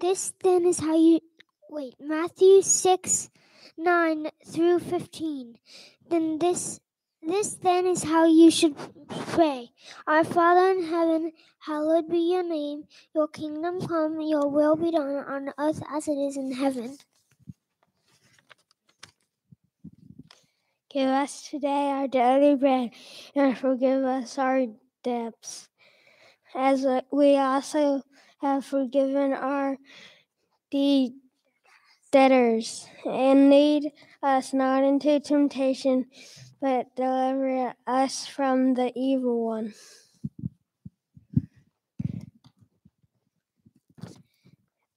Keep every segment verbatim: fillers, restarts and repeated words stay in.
This then is how you, wait, Matthew six, nine through fifteen. Then this, this then is how you should pray. Our Father in heaven, hallowed be your name. Your kingdom come, your will be done on earth as it is in heaven. Give us today our daily bread, and forgive us our debts, as we also have forgiven our de- debtors. And lead us not into temptation, but deliver us from the evil one.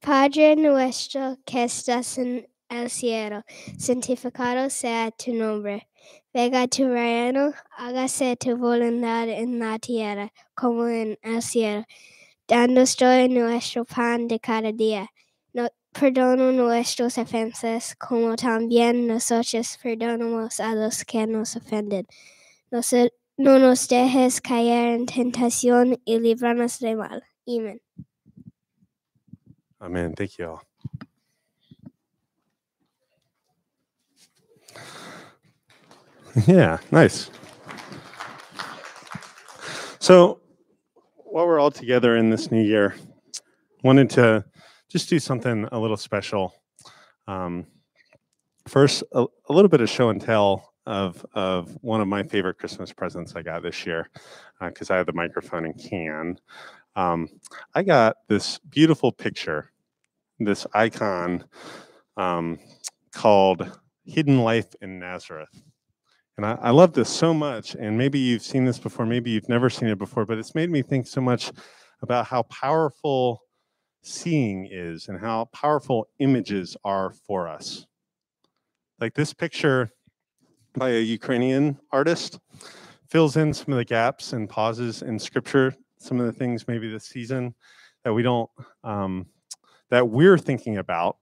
Padre nuestro que estás en el cielo, santificado sea tu nombre. Venga tu reino, hágase tu voluntad en la tierra como en el cielo. Danos hoy nuestro pan de cada día. No, perdona nuestras ofensas, como también nosotros perdonamos a los que nos ofenden. Nos, no nos dejes caer en tentación y líbranos de mal. Amen. Amen. Thank you all. Yeah, nice. So, while we're all together in this new year, wanted to just do something a little special. Um, first, a, a little bit of show and tell of of one of my favorite Christmas presents I got this year, because uh, I have the microphone and can. Um, I got this beautiful picture, this icon um, called Hidden Life in Nazareth. And I, I love this so much, and maybe you've seen this before, maybe you've never seen it before, but it's made me think so much about how powerful seeing is and how powerful images are for us. Like this picture by a Ukrainian artist fills in some of the gaps and pauses in Scripture, some of the things maybe this season that we don't, um, that we're thinking about,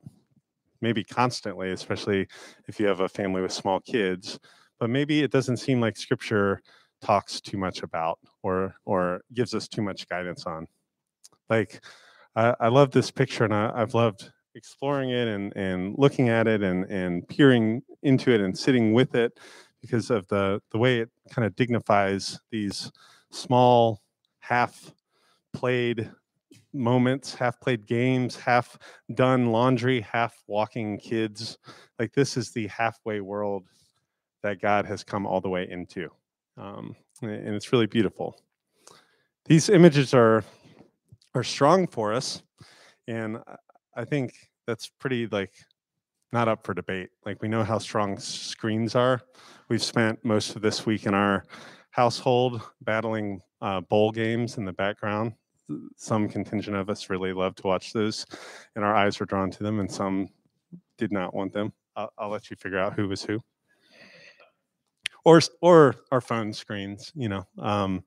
maybe constantly, especially if you have a family with small kids. But maybe it doesn't seem like Scripture talks too much about or or gives us too much guidance on. Like, I, I love this picture, and I, I've loved exploring it and, and looking at it and, and peering into it and sitting with it because of the, the way it kind of dignifies these small, half-played moments, half-played games, half-done laundry, half-walking kids. Like, this is the halfway world that God has come all the way into. Um, and it's really beautiful. These images are are strong for us. And I think that's pretty, like, not up for debate. Like, we know how strong screens are. We've spent most of this week in our household battling uh, bowl games in the background. Some contingent of us really love to watch those, and our eyes were drawn to them, and some did not want them. I'll, I'll let you figure out who was who. Or or our phone screens, you know. Um,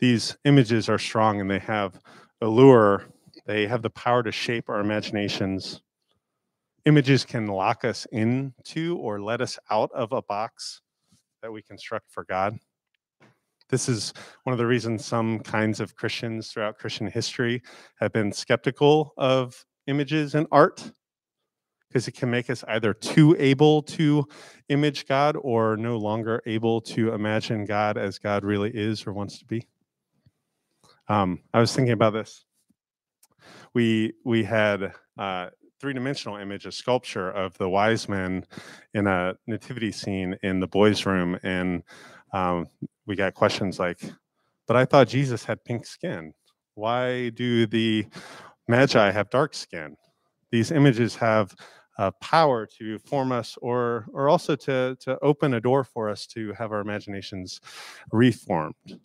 these images are strong, and they have allure. They have the power to shape our imaginations. Images can lock us into or let us out of a box that we construct for God. This is one of the reasons some kinds of Christians throughout Christian history have been skeptical of images and art, because it can make us either too able to image God or no longer able to imagine God as God really is or wants to be. Um, I was thinking about this. We we had a three-dimensional image, a sculpture of the wise men in a nativity scene in the boys' room, and um, we got questions like, but I thought Jesus had pink skin. Why do the Magi have dark skin? These images have Uh, power to form us, or or also to, to open a door for us to have our imaginations reformed.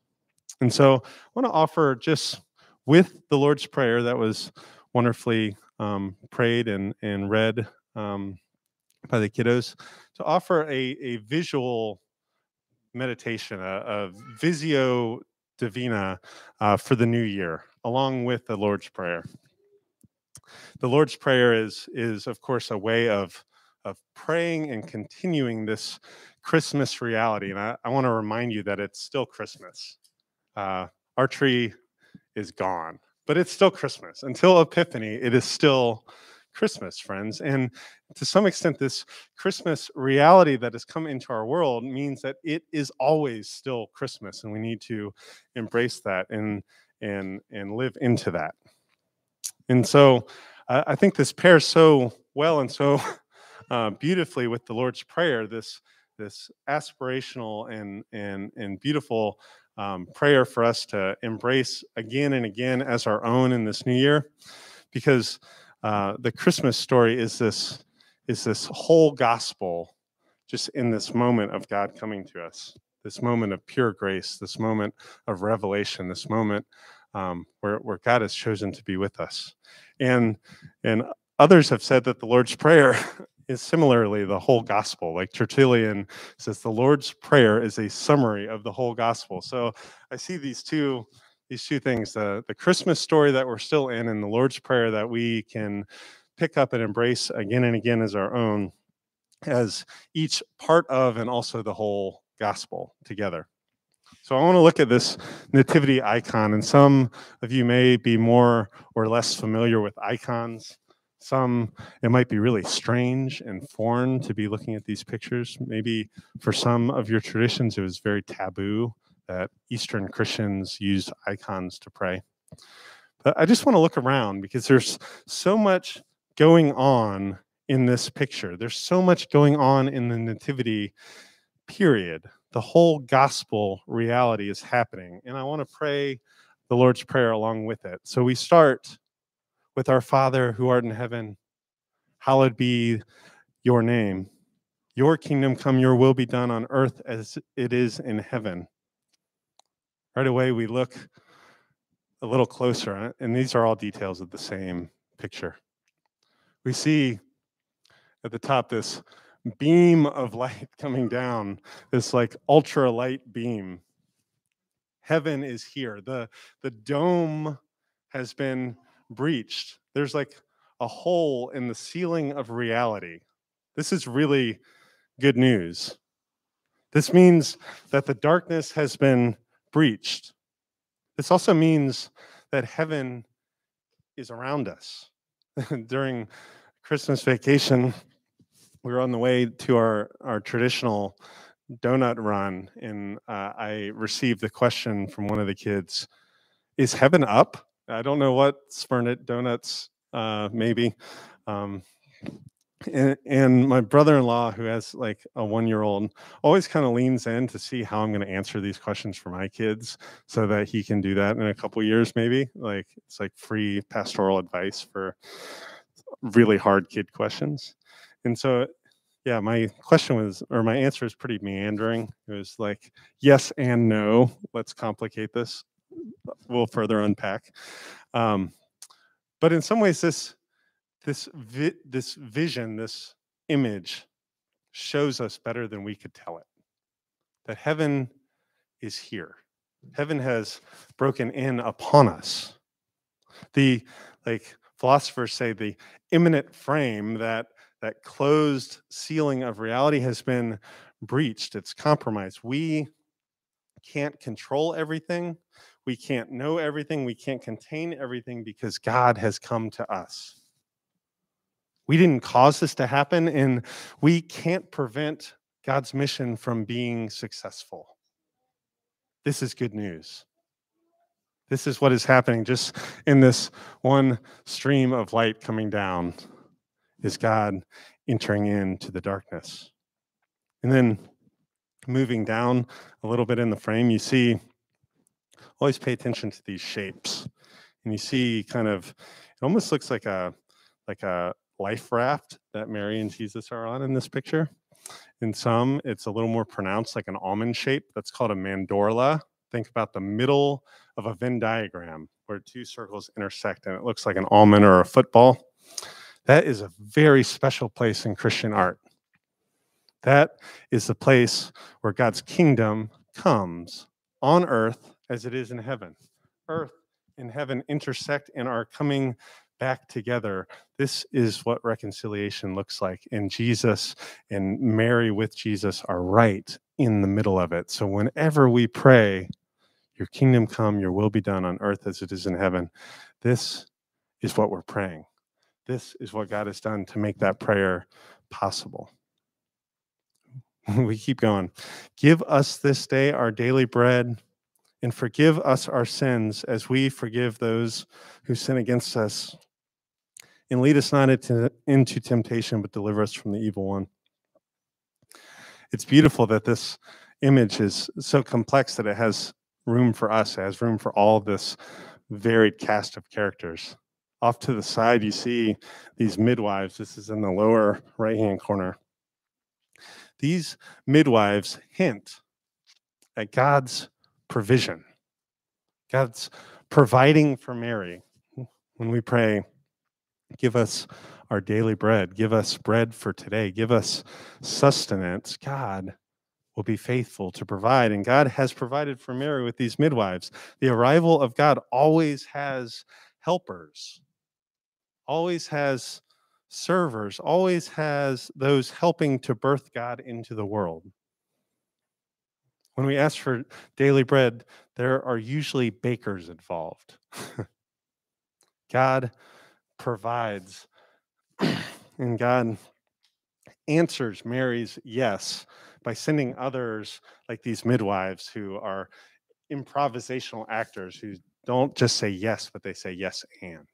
And so I want to offer, just with the Lord's Prayer that was wonderfully um, prayed and, and read um, by the kiddos, to offer a, a visual meditation, a, a visio divina uh, for the new year, along with the Lord's Prayer. The Lord's Prayer is, is of course, a way of, of praying and continuing this Christmas reality. And I, I want to remind you that it's still Christmas. Uh, our tree is gone. but it's still Christmas. Until Epiphany, it is still Christmas, friends. And to some extent, this Christmas reality that has come into our world means that it is always still Christmas, and we need to embrace that and and and live into that. And so uh, I think this pairs so well and so uh, beautifully with the Lord's Prayer, this this aspirational and and and beautiful um, prayer for us to embrace again and again as our own in this new year, because uh, the Christmas story is this is this whole gospel just in this moment of God coming to us, this moment of pure grace, this moment of revelation, this moment um, where where God has chosen to be with us, and and others have said that the Lord's Prayer is similarly the whole gospel. Like Tertullian says, the Lord's Prayer is a summary of the whole gospel. So I see these two these two things, the, the Christmas story that we're still in and the Lord's Prayer that we can pick up and embrace again and again as our own, as each part of and also the whole gospel together. So I want to look at this nativity icon, and some of you may be more or less familiar with icons. Some, it might be really strange and foreign to be looking at these pictures. Maybe for some of your traditions, it was very taboo that Eastern Christians used icons to pray. But I just want to look around, because there's so much going on in this picture. There's so much going on in the nativity period. The whole gospel reality is happening. And I want to pray the Lord's Prayer along with it. So we start with our Father who art in heaven, hallowed be your name. Your kingdom come, your will be done on earth as it is in heaven. Right away, we look a little closer, and these are all details of the same picture. We see at the top this beam of light coming down, this like ultra light beam. Heaven is here. The, the dome has been breached. There's like a hole in the ceiling of reality. This is really good news. This means that the darkness has been breached. This also means that heaven is around us. During Christmas vacation, we were on the way to our, our traditional donut run, and uh, I received the question from one of the kids, is heaven up? I don't know what Smyrna donuts, uh, maybe. Um, and, and my brother-in-law, who has like a one-year-old, always kind of leans in to see how I'm going to answer these questions for my kids so that he can do that in a couple years, maybe. Like, it's like free pastoral advice for really hard kid questions. And so, yeah, my question was, or my answer was pretty meandering. It was like, yes and no. Let's complicate this. We'll further unpack, um, but in some ways, this this vi this vision, this image, shows us better than we could tell it that heaven is here. Heaven has broken in upon us. The like philosophers say, the immanent frame, that that closed ceiling of reality, has been breached. It's compromised. We can't control everything. We can't know everything. We can't contain everything, because God has come to us. We didn't cause this to happen, and we can't prevent God's mission from being successful. This is good news. This is what is happening just in this one stream of light coming down, is God entering into the darkness. And then moving down a little bit in the frame, you see, always pay attention to these shapes, and you see kind of, it almost looks like a like a life raft that Mary and Jesus are on in this picture. In some, it's a little more pronounced, like an almond shape. That's called a mandorla. Think about the middle of a Venn diagram where two circles intersect, and it looks like an almond or a football. That is a very special place in Christian art. That is the place where God's kingdom comes on earth as it is in heaven. Earth and heaven intersect and are coming back together. This is what reconciliation looks like. And Jesus and Mary with Jesus are right in the middle of it. So whenever we pray, your kingdom come, your will be done on earth as it is in heaven, This is what we're praying. This is what God has done to make that prayer possible. We keep going. Give us this day our daily bread, and forgive us our sins as we forgive those who sin against us. And lead us not into, into temptation, but deliver us from the evil one. It's beautiful that this image is so complex that it has room for us. It has room for all this varied cast of characters. Off to the side, you see these midwives. This is in the lower right-hand corner. These midwives hint at God's provision. God's providing for Mary. When we pray, give us our daily bread. Give us bread for today. Give us sustenance. God will be faithful to provide. And God has provided for Mary with these midwives. The arrival of God always has helpers, always has servers, always has those helping to birth God into the world. When we ask for daily bread, there are usually bakers involved. God provides, and God answers Mary's yes by sending others like these midwives who are improvisational actors who don't just say yes, but they say yes and.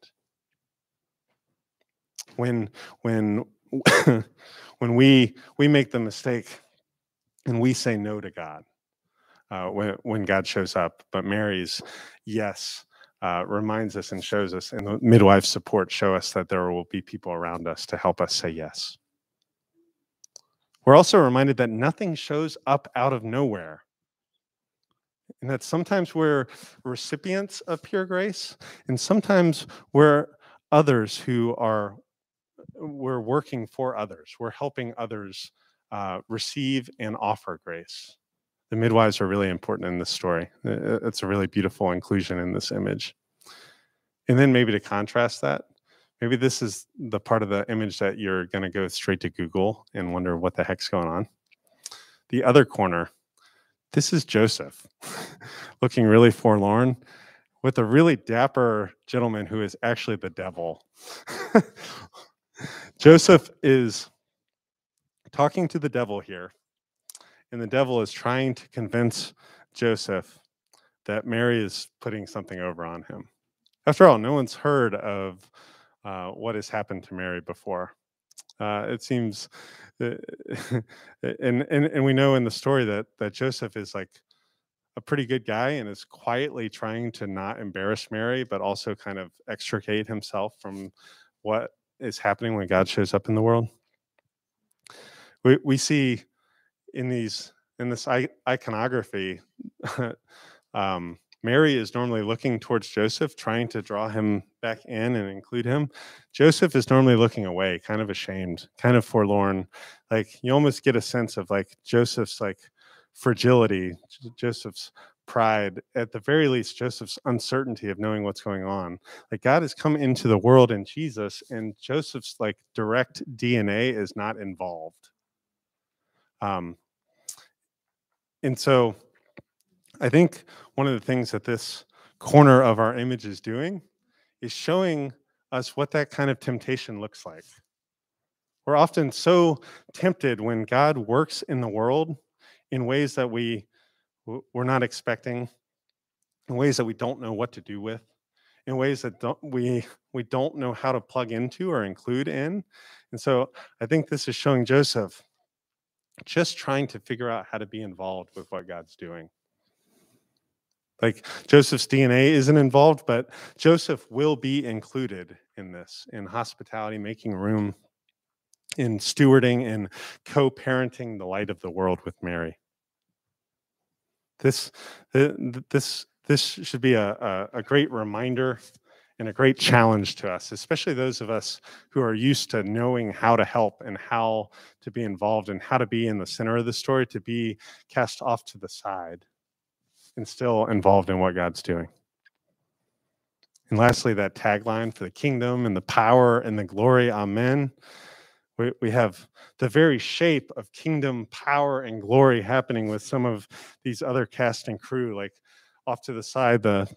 When when when we we make the mistake and we say no to God uh, when when God shows up, but Mary's yes uh, reminds us and shows us, and the midwife's support show us that there will be people around us to help us say yes. We're also reminded that nothing shows up out of nowhere, and that sometimes we're recipients of pure grace, and sometimes we're others who are. We're working for others. We're helping others uh, receive and offer grace. The midwives are really important in this story. It's a really beautiful inclusion in this image. And then maybe to contrast that, maybe this is the part of the image that you're going to go straight to Google and wonder what the heck's going on. The other corner, this is Joseph looking really forlorn with a really dapper gentleman who is actually the devil. Joseph is talking to the devil here, and the devil is trying to convince Joseph that Mary is putting something over on him. After all, no one's heard of uh, what has happened to Mary before. Uh, it seems, uh, and, and and we know in the story that that Joseph is like a pretty good guy and is quietly trying to not embarrass Mary, but also kind of extricate himself from what is happening when God shows up in the world. We we see in these in this iconography, um, Mary is normally looking towards Joseph, trying to draw him back in and include him. Joseph is normally looking away, kind of ashamed, kind of forlorn. Like you almost get a sense of like Joseph's like fragility, Joseph's pride, at the very least, Joseph's uncertainty of knowing what's going on. Like God has come into the world in Jesus, and Joseph's like direct D N A is not involved. Um, and so I think one of the things that this corner of our image is doing is showing us what that kind of temptation looks like. We're often so tempted when God works in the world in ways that we We're not expecting, in ways that we don't know what to do with, in ways that don't, we we don't know how to plug into or include in. And so I think this is showing Joseph just trying to figure out how to be involved with what God's doing. Like Joseph's D N A isn't involved, but Joseph will be included in this, in hospitality, making room, in stewarding and co-parenting the light of the world with Mary. This this this should be a, a great reminder and a great challenge to us, especially those of us who are used to knowing how to help and how to be involved and how to be in the center of the story, to be cast off to the side and still involved in what God's doing. And lastly, that tagline for the kingdom and the power and the glory, amen. We, we have the very shape of kingdom, power, and glory happening with some of these other cast and crew. Like off to the side, the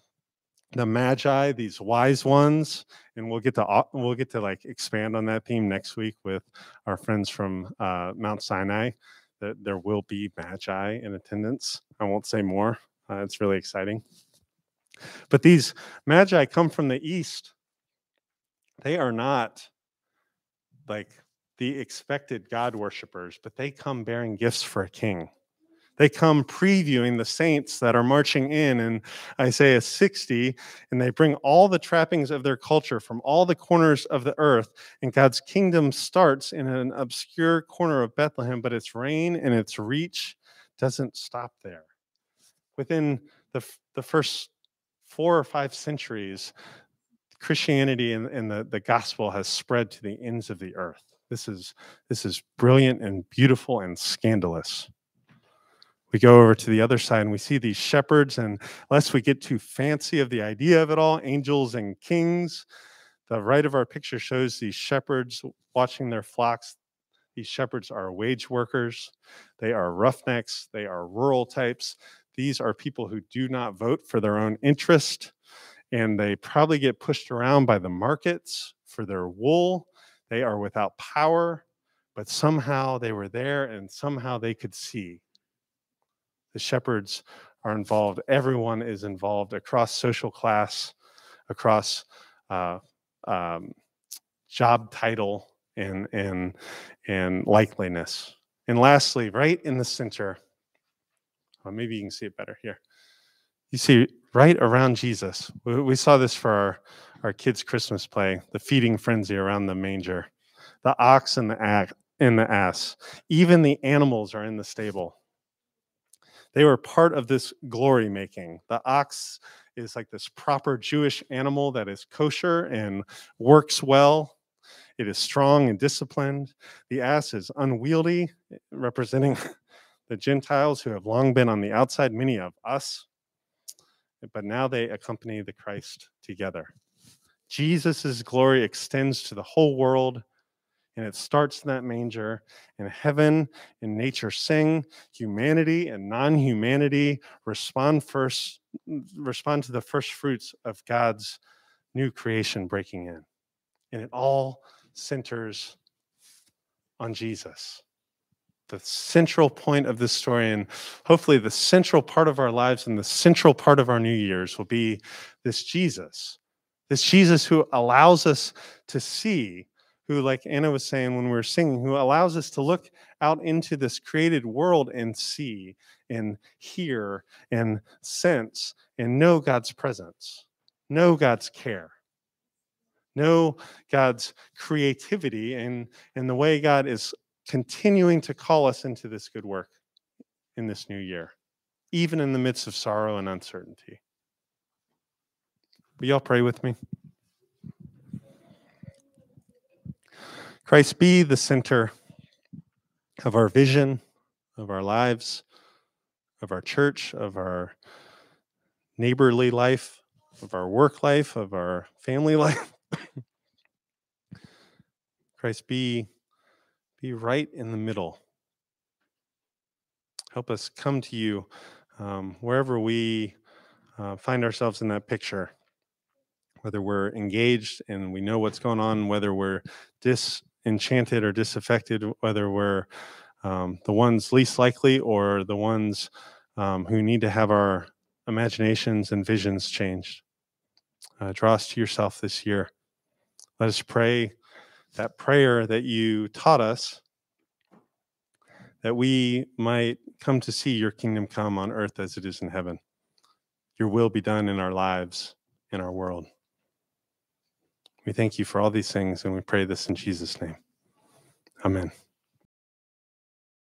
the Magi, these wise ones, and we'll get to we'll get to like expand on that theme next week with our friends from uh, Mount Sinai. That there will be Magi in attendance. I won't say more. Uh, it's really exciting. But these Magi come from the east. They are not like the expected God worshipers, but they come bearing gifts for a king. They come previewing the saints that are marching in in Isaiah sixty, and they bring all the trappings of their culture from all the corners of the earth, and God's kingdom starts in an obscure corner of Bethlehem, but its reign and its reach doesn't stop there. Within the, the first four or five centuries, Christianity and, and the, the gospel has spread to the ends of the earth. This is, this is brilliant and beautiful and scandalous. We go over to the other side and we see these shepherds, and lest we get too fancy of the idea of it all, angels and kings, the right of our picture shows these shepherds watching their flocks. These shepherds are wage workers. They are roughnecks. They are rural types. These are people who do not vote for their own interest, and they probably get pushed around by the markets for their wool. They are without power, but somehow they were there and somehow they could see. The shepherds are involved. Everyone is involved across social class, across uh, um, job title, and, and, and likeliness. And lastly, right in the center, well, maybe you can see it better here. You see right around Jesus. We, we saw this for our, our kids' Christmas play, the feeding frenzy around the manger, the ox and the, ac- and the ass. Even the animals are in the stable. They were part of this glory making. The ox is like this proper Jewish animal that is kosher and works well. It is strong and disciplined. The ass is unwieldy, representing the Gentiles who have long been on the outside, many of us. But now they accompany the Christ together. Jesus' glory extends to the whole world. And it starts in that manger, and heaven and nature sing. Humanity and non-humanity respond first, respond to the first fruits of God's new creation breaking in. And it all centers on Jesus, the central point of this story. And hopefully the central part of our lives and the central part of our New Year's will be this Jesus, this Jesus who allows us to see, who, like Anna was saying when we were singing, who allows us to look out into this created world and see and hear and sense and know God's presence, know God's care, know God's creativity, and, and the way God is continuing to call us into this good work in this new year, even in the midst of sorrow and uncertainty. Will you all pray with me? Christ, be the center of our vision, of our lives, of our church, of our neighborly life, of our work life, of our family life. Christ, be, be right in the middle. Help us come to you um, wherever we uh, find ourselves in that picture, whether we're engaged and we know what's going on, whether we're dis- enchanted or disaffected, whether we're um, the ones least likely or the ones um, who need to have our imaginations and visions changed. Uh, draw us to yourself this year. Let us pray that prayer that you taught us, that we might come to see your kingdom come on earth as it is in heaven. Your will be done in our lives, in our world. We thank you for all these things, and we pray this in Jesus' name. Amen.